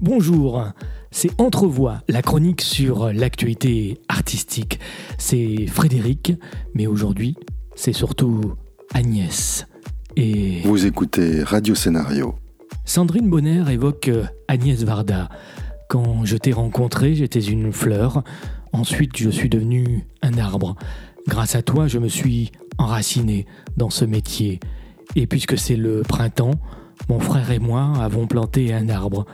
Bonjour, c'est Entrevoix, la chronique sur l'actualité artistique. C'est Frédéric, mais aujourd'hui, c'est surtout Agnès. Et vous écoutez Radio Scénario. Sandrine Bonnaire évoque Agnès Varda. Quand je t'ai rencontrée, j'étais une fleur. Ensuite, je suis devenu un arbre. Grâce à toi, je me suis enraciné dans ce métier. Et puisque c'est le printemps, mon frère et moi avons planté un arbre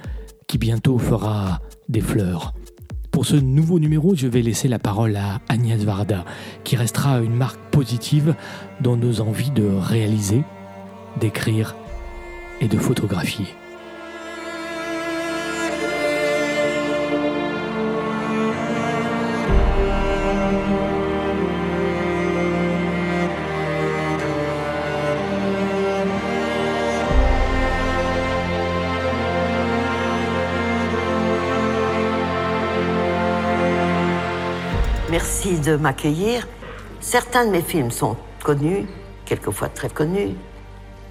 qui bientôt fera des fleurs. Pour ce nouveau numéro, je vais laisser la parole à Agnès Varda, qui restera une marque positive dans nos envies de réaliser, d'écrire et de photographier. Merci de m'accueillir. Certains de mes films sont connus, quelquefois très connus,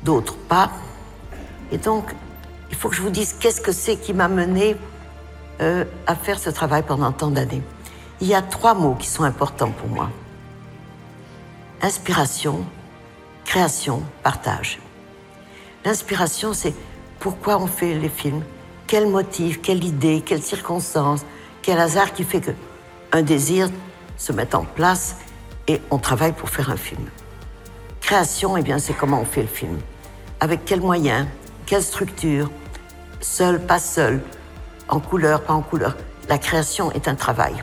d'autres pas. Et donc, il faut que je vous dise qu'est-ce que c'est qui m'a menée à faire ce travail pendant tant d'années. Il y a 3 mots qui sont importants pour moi. Inspiration, création, partage. L'inspiration, c'est pourquoi on fait les films, quel motif, quelle idée, quelle circonstance, quel hasard qui fait que un désir se met en place et on travaille pour faire un film. Création, eh bien, c'est comment on fait le film. Avec quels moyens, quelle structure, seul, pas seul, en couleur, pas en couleur. La création est un travail.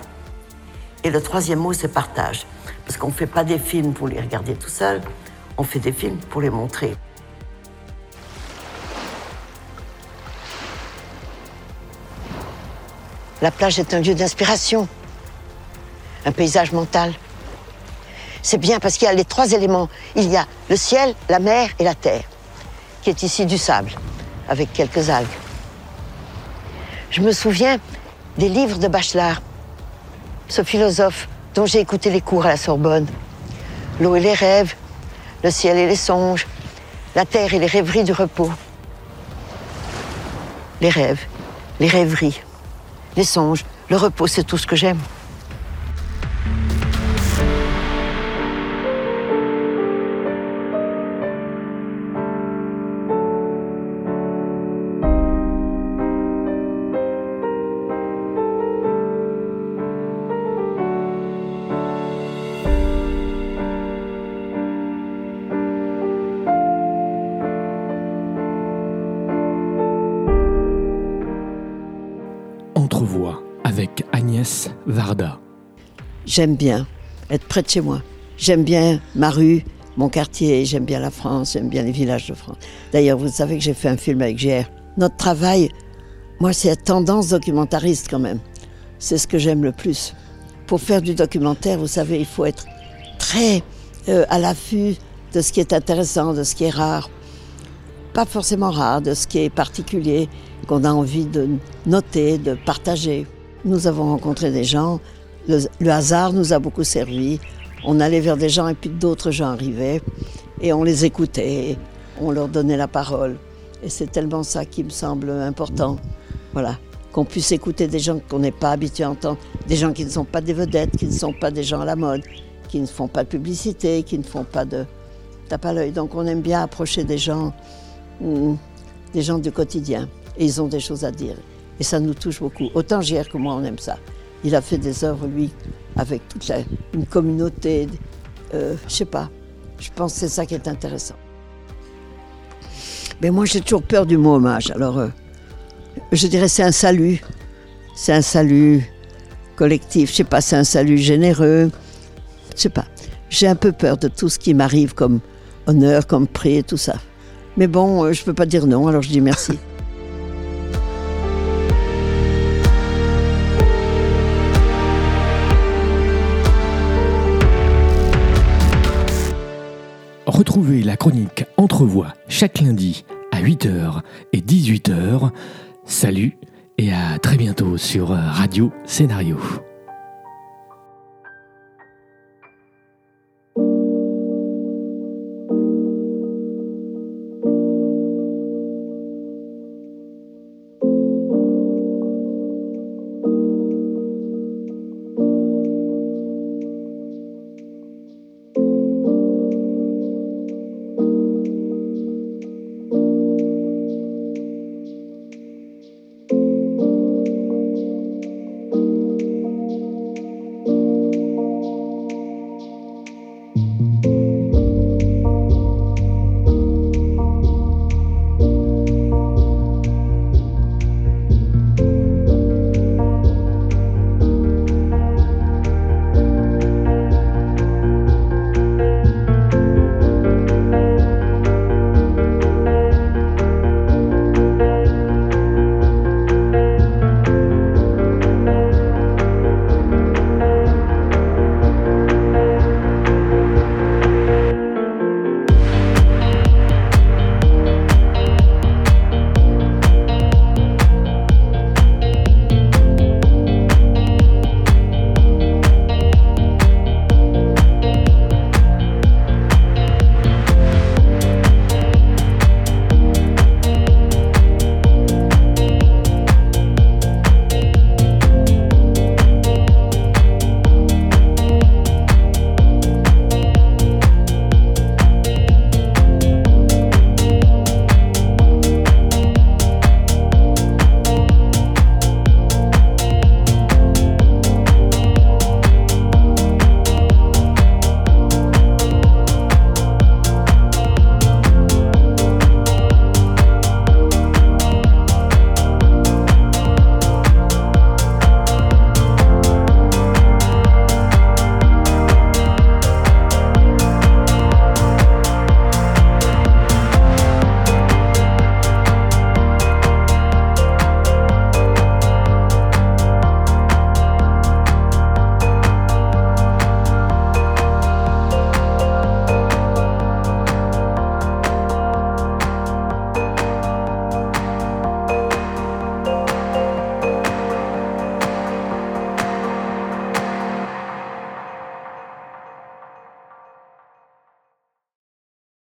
Et le 3e mot, c'est partage. Parce qu'on ne fait pas des films pour les regarder tout seul, on fait des films pour les montrer. La plage est un lieu d'inspiration, un paysage mental. C'est bien parce qu'il y a les 3 éléments. Il y a le ciel, la mer et la terre, qui est ici du sable, avec quelques algues. Je me souviens des livres de Bachelard, ce philosophe dont j'ai écouté les cours à la Sorbonne. L'eau et les rêves, le ciel et les songes, la terre et les rêveries du repos. Les rêves, les rêveries, les songes, le repos, c'est tout ce que j'aime. Entrevoix avec Agnès Varda. J'aime bien être près de chez moi. J'aime bien ma rue, mon quartier, j'aime bien la France, j'aime bien les villages de France. D'ailleurs, vous savez que j'ai fait un film avec JR. Notre travail, moi, c'est la tendance documentariste quand même. C'est ce que j'aime le plus. Pour faire du documentaire, vous savez, il faut être très à l'affût de ce qui est intéressant, de ce qui est rare. Pas forcément rare, de ce qui est particulier, qu'on a envie de noter, de partager. Nous avons rencontré des gens, le hasard nous a beaucoup servi. On allait vers des gens et puis d'autres gens arrivaient et on les écoutait, on leur donnait la parole. Et c'est tellement ça qui me semble important, voilà. Qu'on puisse écouter des gens qu'on n'est pas habitué à entendre, des gens qui ne sont pas des vedettes, qui ne sont pas des gens à la mode, qui ne font pas de publicité, qui ne font pas de tape à l'œil. Donc on aime bien approcher des gens du quotidien. Et ils ont des choses à dire. Et ça nous touche beaucoup. Autant JR que moi, on aime ça. Il a fait des œuvres, lui, avec toute une communauté. Je sais pas. Je pense que c'est ça qui est intéressant. Mais moi, j'ai toujours peur du mot hommage. Alors, je dirais c'est un salut. C'est un salut collectif. Je sais pas, c'est un salut généreux. Je sais pas. J'ai un peu peur de tout ce qui m'arrive comme honneur, comme prix et tout ça. Mais bon, je peux pas dire non, alors je dis merci. Retrouvez la chronique Entrevoix chaque lundi à 8h et 18h. Salut et à très bientôt sur Radio Scénario.